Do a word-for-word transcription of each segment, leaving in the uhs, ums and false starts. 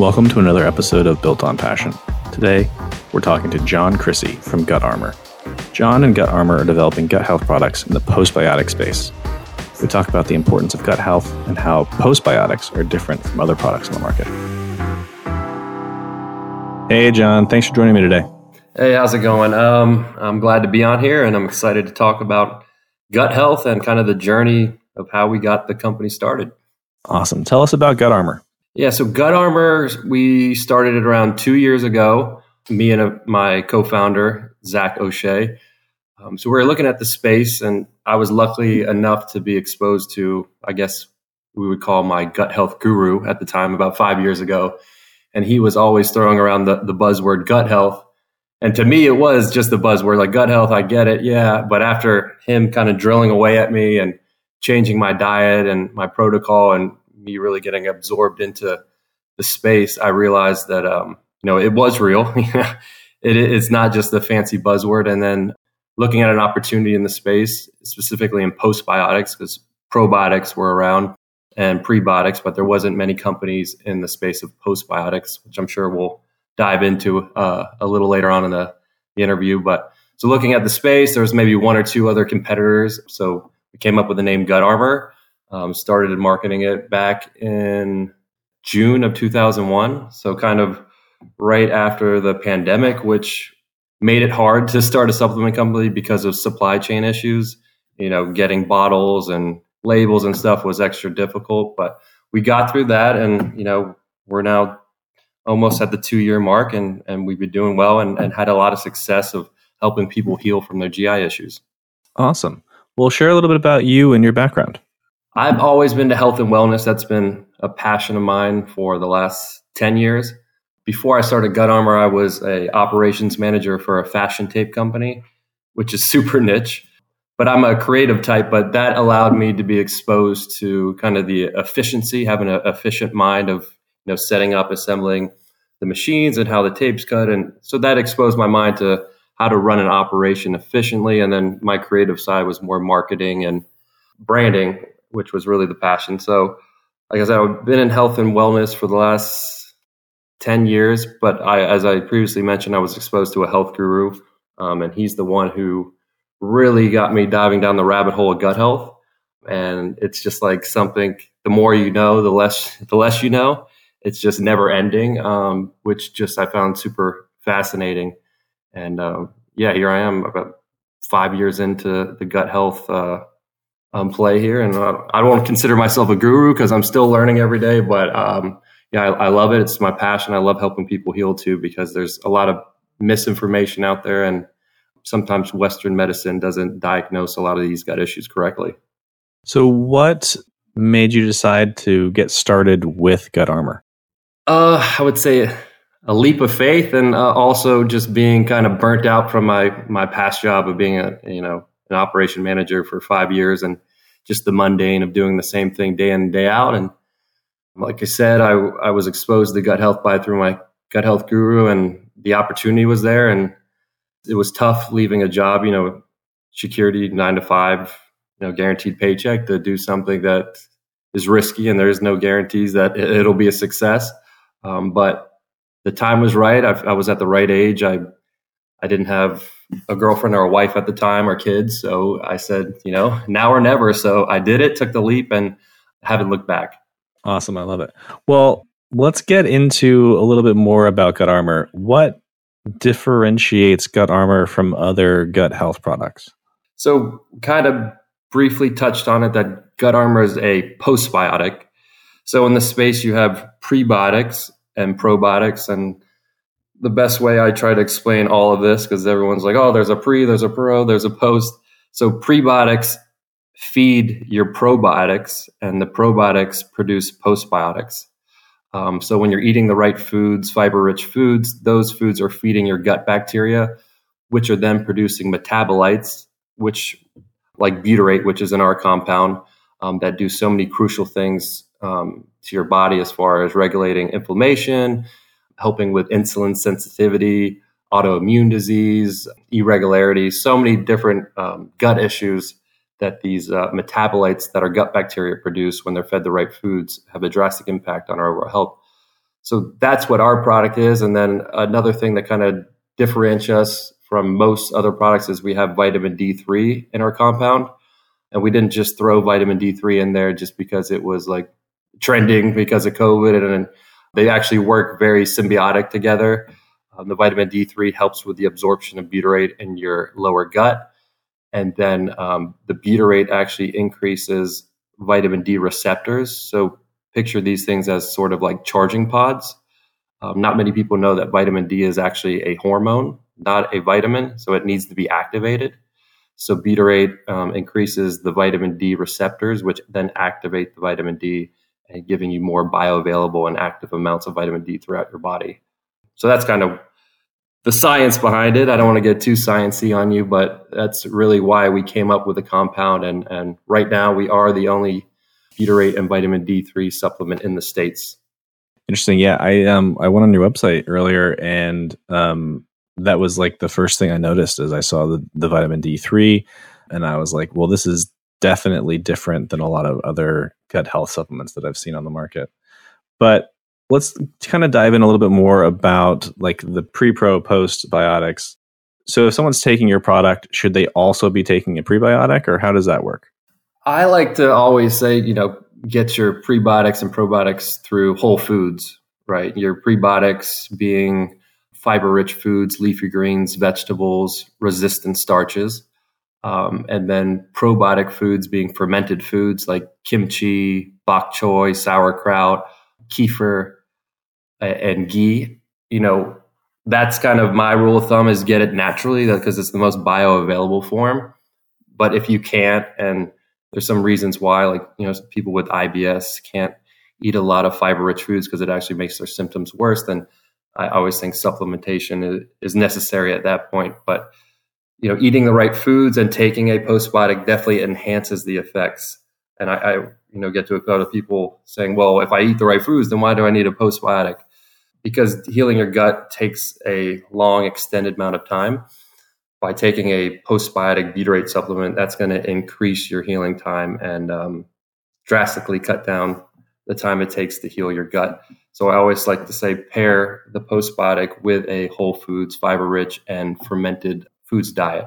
Welcome to another episode of Built on Passion. Today, we're talking to John Crissy from Gut Armor. John and Gut Armor are developing gut health products in the postbiotic space. We talk about the importance of gut health and how postbiotics are different from other products on the market. Hey, John, thanks for joining me today. Hey, how's it going? Um, I'm glad to be on here, and I'm excited to talk about gut health and kind of the journey of how we got the company started. Awesome. Tell us about Gut Armor. Yeah, so Gut Armor, we started it around two years ago, me and a, my co-founder, Zach O'Shea. Um, so we were looking at the space, and I was lucky enough to be exposed to, I guess we would call my gut health guru at the time, about five years ago. And he was always throwing around the, the buzzword gut health. And to me, it was just the buzzword, like gut health, I get it, yeah. But after him kind of drilling away at me and changing my diet and my protocol and me really getting absorbed into the space, I realized that, um, you know, it was real. it, it's not just the fancy buzzword. And then looking at an opportunity in the space, specifically in postbiotics, because probiotics were around and prebiotics, but there wasn't many companies in the space of postbiotics, which I'm sure we'll dive into uh, a little later on in the, the interview. But so looking at the space, there was maybe one or two other competitors. So we came up with the name Gut Armor. Um, started marketing it back in June of two thousand one. So kind of right after the pandemic, which made it hard to start a supplement company because of supply chain issues. You know, getting bottles and labels and stuff was extra difficult, but we got through that, and, you know, we're now almost at the two year mark, and, and we've been doing well and, and had a lot of success of helping people heal from their G I issues. Awesome. Well, share a little bit about you and your background. I've always been to health and wellness. That's been a passion of mine for the last ten years. Before I started Gut Armor, I was an operations manager for a fashion tape company, which is super niche. But I'm a creative type, but that allowed me to be exposed to kind of the efficiency, having an efficient mind of, you know, setting up, assembling the machines and how the tape's cut. And so that exposed my mind to how to run an operation efficiently. And then my creative side was more marketing and branding, which was really the passion. So like I said, I've been in health and wellness for the last ten years, but I, as I previously mentioned, I was exposed to a health guru, um, and he's the one who really got me diving down the rabbit hole of gut health. And it's just like something, the more you know, the less the less you know. It's just never ending, um, which just I found super fascinating. And uh, yeah, here I am about five years into the gut health uh Um, play here, and uh, I don't consider myself a guru because I'm still learning every day. But um, yeah, I, I love it. It's my passion. I love helping people heal too, because there's a lot of misinformation out there, and sometimes Western medicine doesn't diagnose a lot of these gut issues correctly. So, what made you decide to get started with Gut Armor? Uh, I would say a leap of faith, and uh, also just being kind of burnt out from my my past job of being a you know. an operation manager for five years and just the mundane of doing the same thing day in and day out. And like I said, I, I was exposed to gut health by through my gut health guru, and the opportunity was there. And it was tough leaving a job, you know, security nine to five, you know, guaranteed paycheck, to do something that is risky and there is no guarantees that it'll be a success. Um, but the time was right. I, I was at the right age. I, I didn't have a girlfriend or a wife at the time or kids. So I said, you know, now or never. So I did it, took the leap, and haven't looked back. Awesome. I love it. Well, let's get into a little bit more about Gut Armor. What differentiates Gut Armor from other gut health products? So kind of briefly touched on it that Gut Armor is a postbiotic. So in the space, you have prebiotics and probiotics. And the best way I try to explain all of this, because everyone's like, oh, there's a pre, there's a pro, there's a post. So prebiotics feed your probiotics, and the probiotics produce postbiotics. Um, so when you're eating the right foods, fiber-rich foods, those foods are feeding your gut bacteria, which are then producing metabolites, which like butyrate, which is in our compound, um, that do so many crucial things um, to your body as far as regulating inflammation, helping with insulin sensitivity, autoimmune disease, irregularities, so many different um, gut issues that these uh, metabolites that our gut bacteria produce when they're fed the right foods have a drastic impact on our overall health. So that's what our product is. And then another thing that kind of differentiates us from most other products is we have vitamin D three in our compound. And we didn't just throw vitamin D three in there just because it was like trending because of COVID. And they actually work very symbiotic together. Um, the vitamin D three helps with the absorption of butyrate in your lower gut. And then um, the butyrate actually increases vitamin D receptors. So picture these things as sort of like charging pods. Um, not many people know that vitamin D is actually a hormone, not a vitamin. So it needs to be activated. So butyrate um, increases the vitamin D receptors, which then activate the vitamin D and giving you more bioavailable and active amounts of vitamin D throughout your body. So that's kind of the science behind it. I don't want to get too sciencey on you, but that's really why we came up with the compound. And, and right now we are the only butyrate and vitamin D three supplement in the States. Interesting. Yeah. I, um, I went on your website earlier and, um, that was like the first thing I noticed is I saw the, the vitamin D three and I was like, well, this is definitely different than a lot of other gut health supplements that I've seen on the market. But let's kind of dive in a little bit more about like the pre-pro postbiotics. So if someone's taking your product, should they also be taking a prebiotic or how does that work? I like to always say, you know, get your prebiotics and probiotics through whole foods, right? Your prebiotics being fiber-rich foods, leafy greens, vegetables, resistant starches, um, and then probiotic foods being fermented foods like kimchi, bok choy, sauerkraut, kefir, and ghee. You know, that's kind of my rule of thumb is get it naturally because it's the most bioavailable form. But if you can't, and there's some reasons why, like, you know, people with I B S can't eat a lot of fiber-rich foods because it actually makes their symptoms worse, then I always think supplementation is necessary at that point. But, you know, eating the right foods and taking a postbiotic definitely enhances the effects. And I, I you know, get to a lot of people saying, well, if I eat the right foods, then why do I need a postbiotic? Because healing your gut takes a long, extended amount of time. By taking a postbiotic butyrate supplement, that's going to increase your healing time and um, drastically cut down the time it takes to heal your gut. So I always like to say pair the postbiotic with a whole foods, fiber-rich, and fermented foods diet.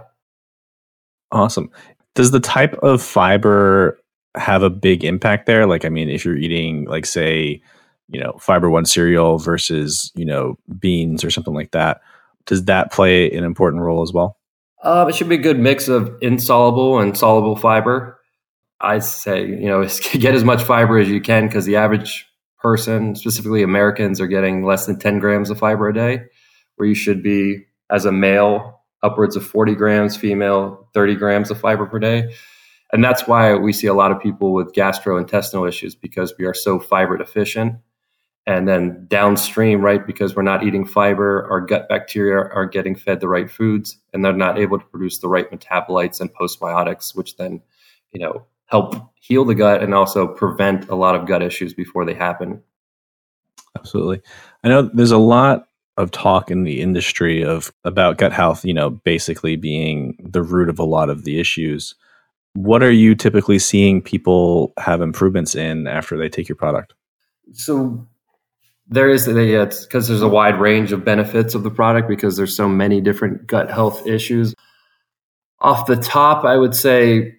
Awesome. Does the type of fiber have a big impact there? Like, I mean, if you're eating, like, say, you know, fiber one cereal versus, you know, beans or something like that, does that play an important role as well? Uh, it should be a good mix of insoluble and soluble fiber. I say, you know, get as much fiber as you can because the average person, specifically Americans, are getting less than ten grams of fiber a day, where you should be, as a male, upwards of forty grams, female, thirty grams of fiber per day. And that's why we see a lot of people with gastrointestinal issues because we are so fiber deficient. And then downstream, right, because we're not eating fiber, our gut bacteria are getting fed the right foods and they're not able to produce the right metabolites and postbiotics, which then, you know, help heal the gut and also prevent a lot of gut issues before they happen. Absolutely. I know there's a lot of talk in the industry of about gut health, you know, basically being the root of a lot of the issues. What are you typically seeing people have improvements in after they take your product? So there is, because there's a wide range of benefits of the product because there's so many different gut health issues. Off the top, I would say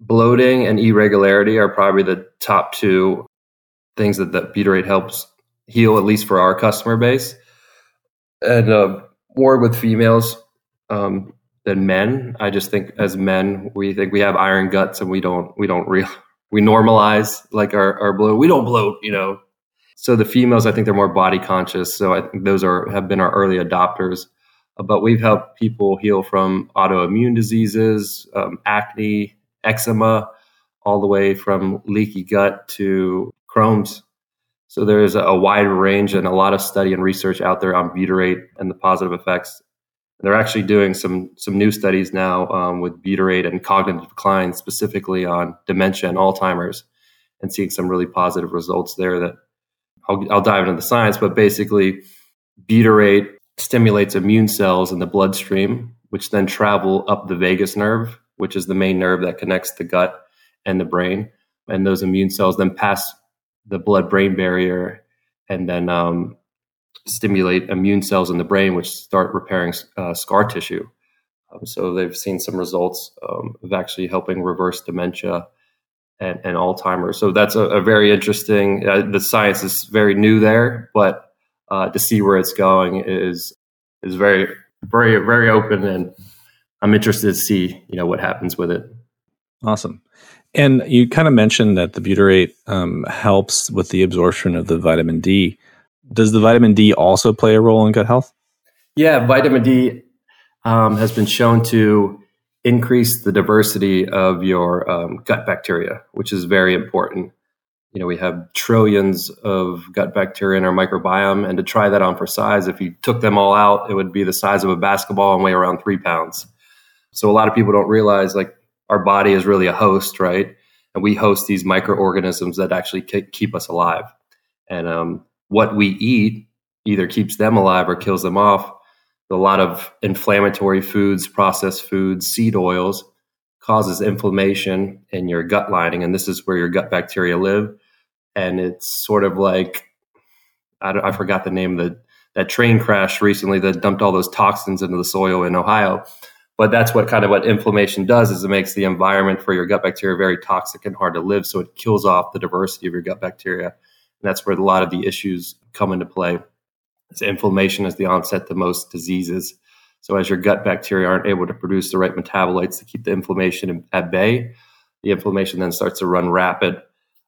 bloating and irregularity are probably the top two things that the butyrate helps heal, at least for our customer base. And uh, more with females um, than men. I just think as men, we think we have iron guts and we don't, we don't real, we normalize like our, our bloat. We don't bloat, you know. So the females, I think they're more body conscious. So I think those are, have been our early adopters. But we've helped people heal from autoimmune diseases, um, acne, eczema, all the way from leaky gut to Crohn's. So there's a wide range and a lot of study and research out there on butyrate and the positive effects. And they're actually doing some some new studies now um, with butyrate and cognitive decline, specifically on dementia and Alzheimer's, and seeing some really positive results there that I'll, I'll dive into the science. But basically, butyrate stimulates immune cells in the bloodstream, which then travel up the vagus nerve, which is the main nerve that connects the gut and the brain. And those immune cells then pass the blood-brain barrier and then um, stimulate immune cells in the brain, which start repairing uh, scar tissue. Um, so they've seen some results um, of actually helping reverse dementia and, and Alzheimer's. So that's a, a very interesting, uh, the science is very new there, but uh, to see where it's going is is very, very, very open, and I'm interested to see, you know, what happens with it. Awesome. And you kind of mentioned that the butyrate um, helps with the absorption of the vitamin D. Does the vitamin D also play a role in gut health? Yeah, vitamin D um, has been shown to increase the diversity of your um, gut bacteria, which is very important. You know, we have trillions of gut bacteria in our microbiome, and to try that on for size, if you took them all out, it would be the size of a basketball and weigh around three pounds. So a lot of people don't realize, like, our body is really a host, right? And we host these microorganisms that actually keep us alive. And um, what we eat either keeps them alive or kills them off. A lot of inflammatory foods, processed foods, seed oils causes inflammation in your gut lining. And this is where your gut bacteria live. And it's sort of like, I, I forgot the name of the, that train crash recently that dumped all those toxins into the soil in Ohio. But that's what kind of what inflammation does, is it makes the environment for your gut bacteria very toxic and hard to live. So it kills off the diversity of your gut bacteria. And that's where a lot of the issues come into play. It's inflammation is the onset to most diseases. So as your gut bacteria aren't able to produce the right metabolites to keep the inflammation at bay, the inflammation then starts to run rapid,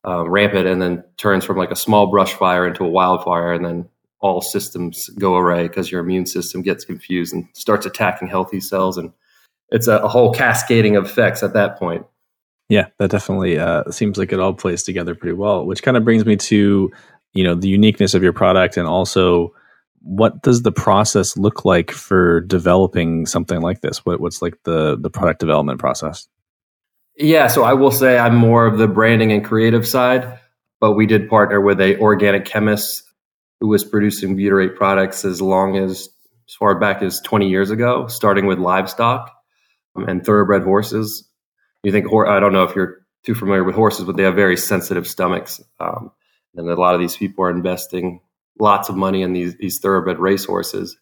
uh, rampant, and then turns from like a small brush fire into a wildfire. And then all systems go awry because your immune system gets confused and starts attacking healthy cells. And it's a, a whole cascading of effects at that point. Yeah, that definitely uh, seems like it all plays together pretty well, which kind of brings me to, you know, the uniqueness of your product, and also what does the process look like for developing something like this? What, what's like the, the product development process? Yeah, so I will say I'm more of the branding and creative side, but we did partner with an organic chemist who was producing butyrate products as long as, as far back as twenty years ago, starting with livestock and thoroughbred horses. You think, I don't know if you're too familiar with horses, but they have very sensitive stomachs. Um, and a lot of these people are investing lots of money in these, these thoroughbred racehorses.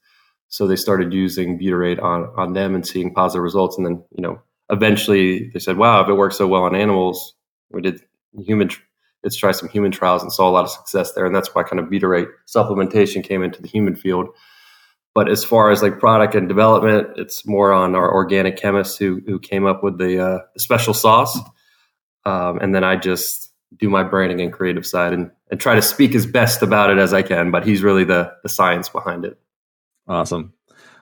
So they started using butyrate on, on them and seeing positive results. And then, you know, eventually they said, wow, if it works so well on animals, we did human tr- Let's try some human trials and saw a lot of success there. And that's why kind of butyrate supplementation came into the human field. But as far as like product and development, it's more on our organic chemists who who came up with the uh, special sauce. Um, and then I just do my branding and creative side and, and try to speak as best about it as I can. But he's really the, the science behind it. Awesome.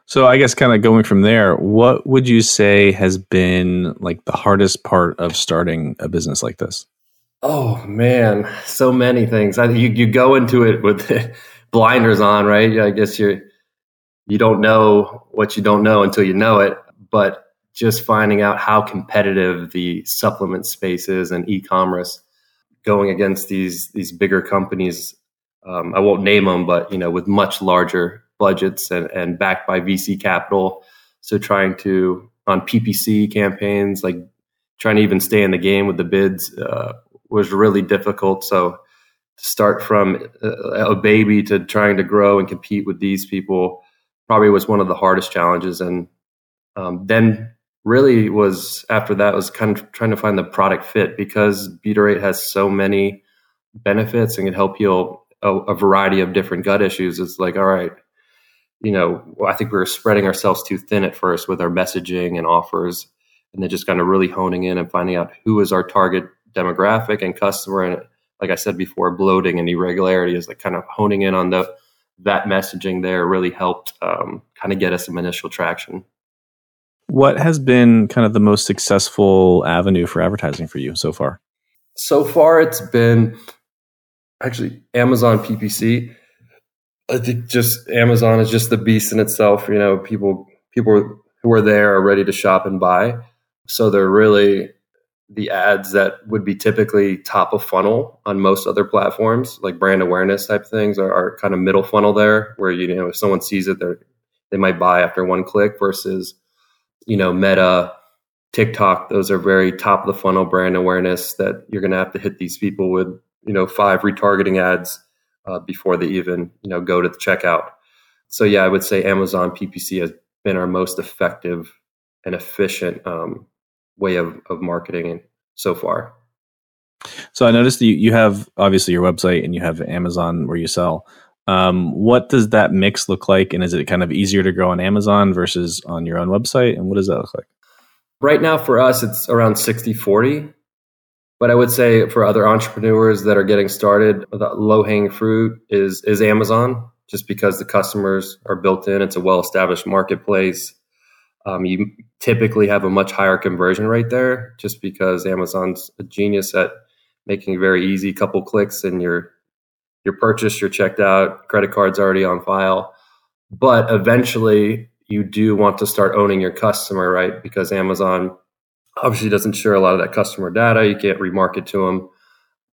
So I guess kind of going from there, what would you say has been like the hardest part of starting a business like this? Oh man, so many things. I you you go into it with blinders on, right? I guess you you don't know what you don't know until you know it. But just finding out how competitive the supplement space is and e-commerce, going against these these bigger companies. Um, I won't name them, but you know, with much larger budgets and and backed by V C capital. So trying to on P P C campaigns, like trying to even stay in the game with the bids. Uh, was really difficult. So to start from a baby to trying to grow and compete with these people probably was one of the hardest challenges. And um, then really was after that was kind of trying to find the product fit, because butyrate has so many benefits and can help heal a, a variety of different gut issues. It's like, all right, you know, I think we were spreading ourselves too thin at first with our messaging and offers, and then just kind of really honing in and finding out who is our target demographic and customer. And like I said before, bloating and irregularity is like kind of honing in on the that messaging there really helped um, kind of get us some initial traction. What has been kind of the most successful avenue for advertising for you so far? So far, it's been actually Amazon P P C. I think just Amazon is just the beast in itself. You know, people people who are there are ready to shop and buy. So they're really the ads that would be typically top of funnel on most other platforms, like brand awareness type things, are, are kind of middle funnel there, where, you know, if someone sees it, they're, they might buy after one click, versus, you know, Meta, TikTok. Those are very top of the funnel brand awareness that you're going to have to hit these people with, you know, five retargeting ads uh, before they even, you know, go to the checkout. So yeah, I would say Amazon P P C has been our most effective and efficient um, way of, of marketing so far. So I noticed you, you have obviously your website and you have Amazon where you sell. Um, what does that mix look like? And is it kind of easier to grow on Amazon versus on your own website? And what does that look like? Right now for us, it's around sixty forty. But I would say for other entrepreneurs that are getting started, the low-hanging fruit is is Amazon, just because the customers are built in. It's a well-established marketplace. Um, you typically have a much higher conversion rate there, just because Amazon's a genius at making it very easy, couple clicks and you're, you're purchased, you're checked out, credit card's already on file. But eventually you do want to start owning your customer, right? Because Amazon obviously doesn't share a lot of that customer data. You can't remarket to them.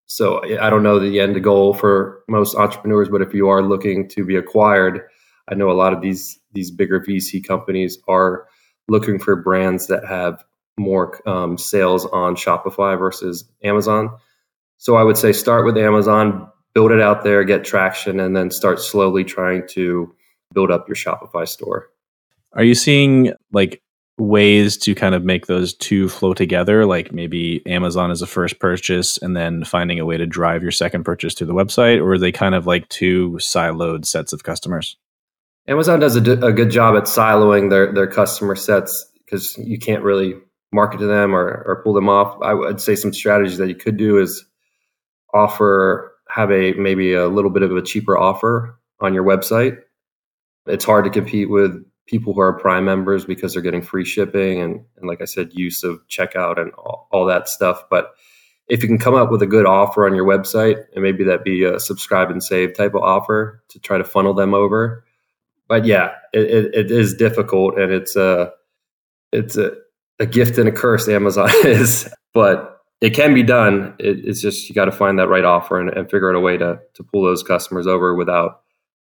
So I don't know the end goal for most entrepreneurs, but if you are looking to be acquired, I know a lot of these these bigger V C companies are looking for brands that have more um, sales on Shopify versus Amazon. So I would say start with Amazon, build it out there, get traction, and then start slowly trying to build up your Shopify store. Are you seeing like ways to kind of make those two flow together, like maybe Amazon is a first purchase and then finding a way to drive your second purchase to the website, or are they kind of like two siloed sets of customers? Amazon does a, d- a good job at siloing their, their customer sets because you can't really market to them or, or pull them off. I would say some strategies that you could do is offer, have a maybe a little bit of a cheaper offer on your website. It's hard to compete with people who are Prime members because they're getting free shipping and, and like I said, use of checkout and all, all that stuff. But if you can come up with a good offer on your website, and maybe that be a subscribe and save type of offer to try to funnel them over. But yeah, it, it, it is difficult, and it's a it's a, a gift and a curse, Amazon is, but it can be done. It, it's just you got to find that right offer and, and figure out a way to to pull those customers over without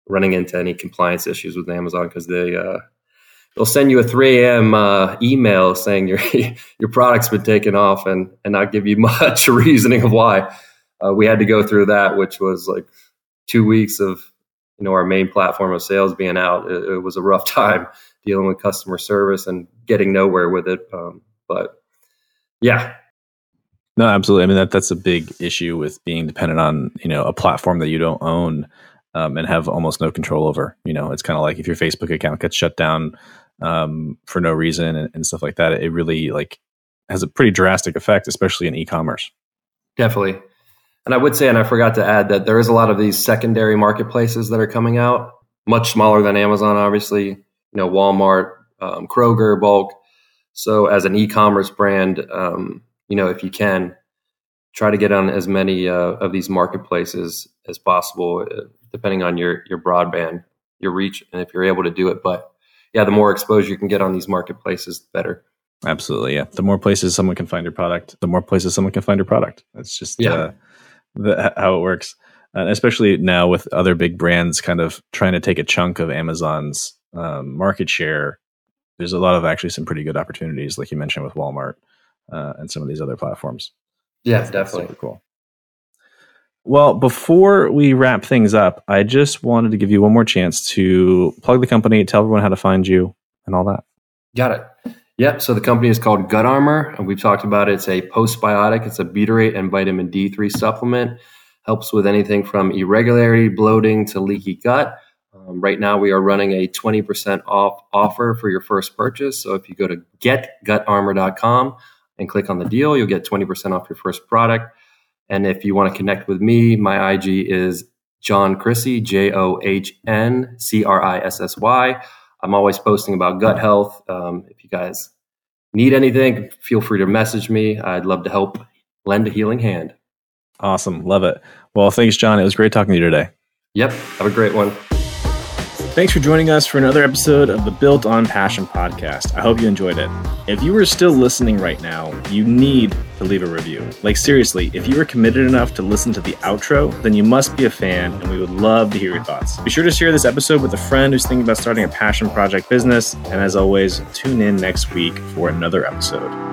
running into any compliance issues with Amazon, because they uh, they'll send you a three a.m. Uh, email saying your your product's been taken off and and not give you much reasoning of why. Uh, we had to go through that, which was like two weeks of you know our main platform of sales being out. It, it was a rough time dealing with customer service and getting nowhere with it. Um, but yeah. No, absolutely. I mean that that's a big issue with being dependent on you know a platform that you don't own. Um, and have almost no control over. You know, it's kind of like if your Facebook account gets shut down um, for no reason and, and stuff like that. It really like has a pretty drastic effect, especially in e-commerce. Definitely. And I would say, and I forgot to add that there is a lot of these secondary marketplaces that are coming out, much smaller than Amazon, obviously. You know, Walmart, um, Kroger, Bulk. So as an e-commerce brand, um, you know, if you can try to get on as many uh, of these marketplaces as possible. Uh, depending on your your broadband, your reach, and if you're able to do it. But yeah, the more exposure you can get on these marketplaces, the better. Absolutely, yeah. The more places someone can find your product, the more places someone can find your product. That's just yeah. uh, the, how it works. And especially now with other big brands kind of trying to take a chunk of Amazon's um, market share, there's a lot of actually some pretty good opportunities, like you mentioned with Walmart uh, and some of these other platforms. Yeah, that's, definitely. That's super cool. Well, before we wrap things up, I just wanted to give you one more chance to plug the company, tell everyone how to find you, and all that. Got it. Yep. So the company is called Gut Armor, and we've talked about it. It's a postbiotic. It's a butyrate and vitamin D three supplement. Helps with anything from irregularity, bloating, to leaky gut. Um, right now, we are running a twenty percent off offer for your first purchase. So if you go to get gut armor dot com and click on the deal, you'll get twenty percent off your first product. And if you want to connect with me, my I G is John Crissy, J O H N C R I S S Y. I'm always posting about gut health. Um, if you guys need anything, feel free to message me. I'd love to help lend a healing hand. Awesome. Love it. Well, thanks, John. It was great talking to you today. Yep. Have a great one. Thanks for joining us for another episode of the Built on Passion podcast. I hope you enjoyed it. If you are still listening right now, you need to leave a review. Like seriously, if you were committed enough to listen to the outro, then you must be a fan, and we would love to hear your thoughts. Be sure to share this episode with a friend who's thinking about starting a passion project business. And as always, tune in next week for another episode.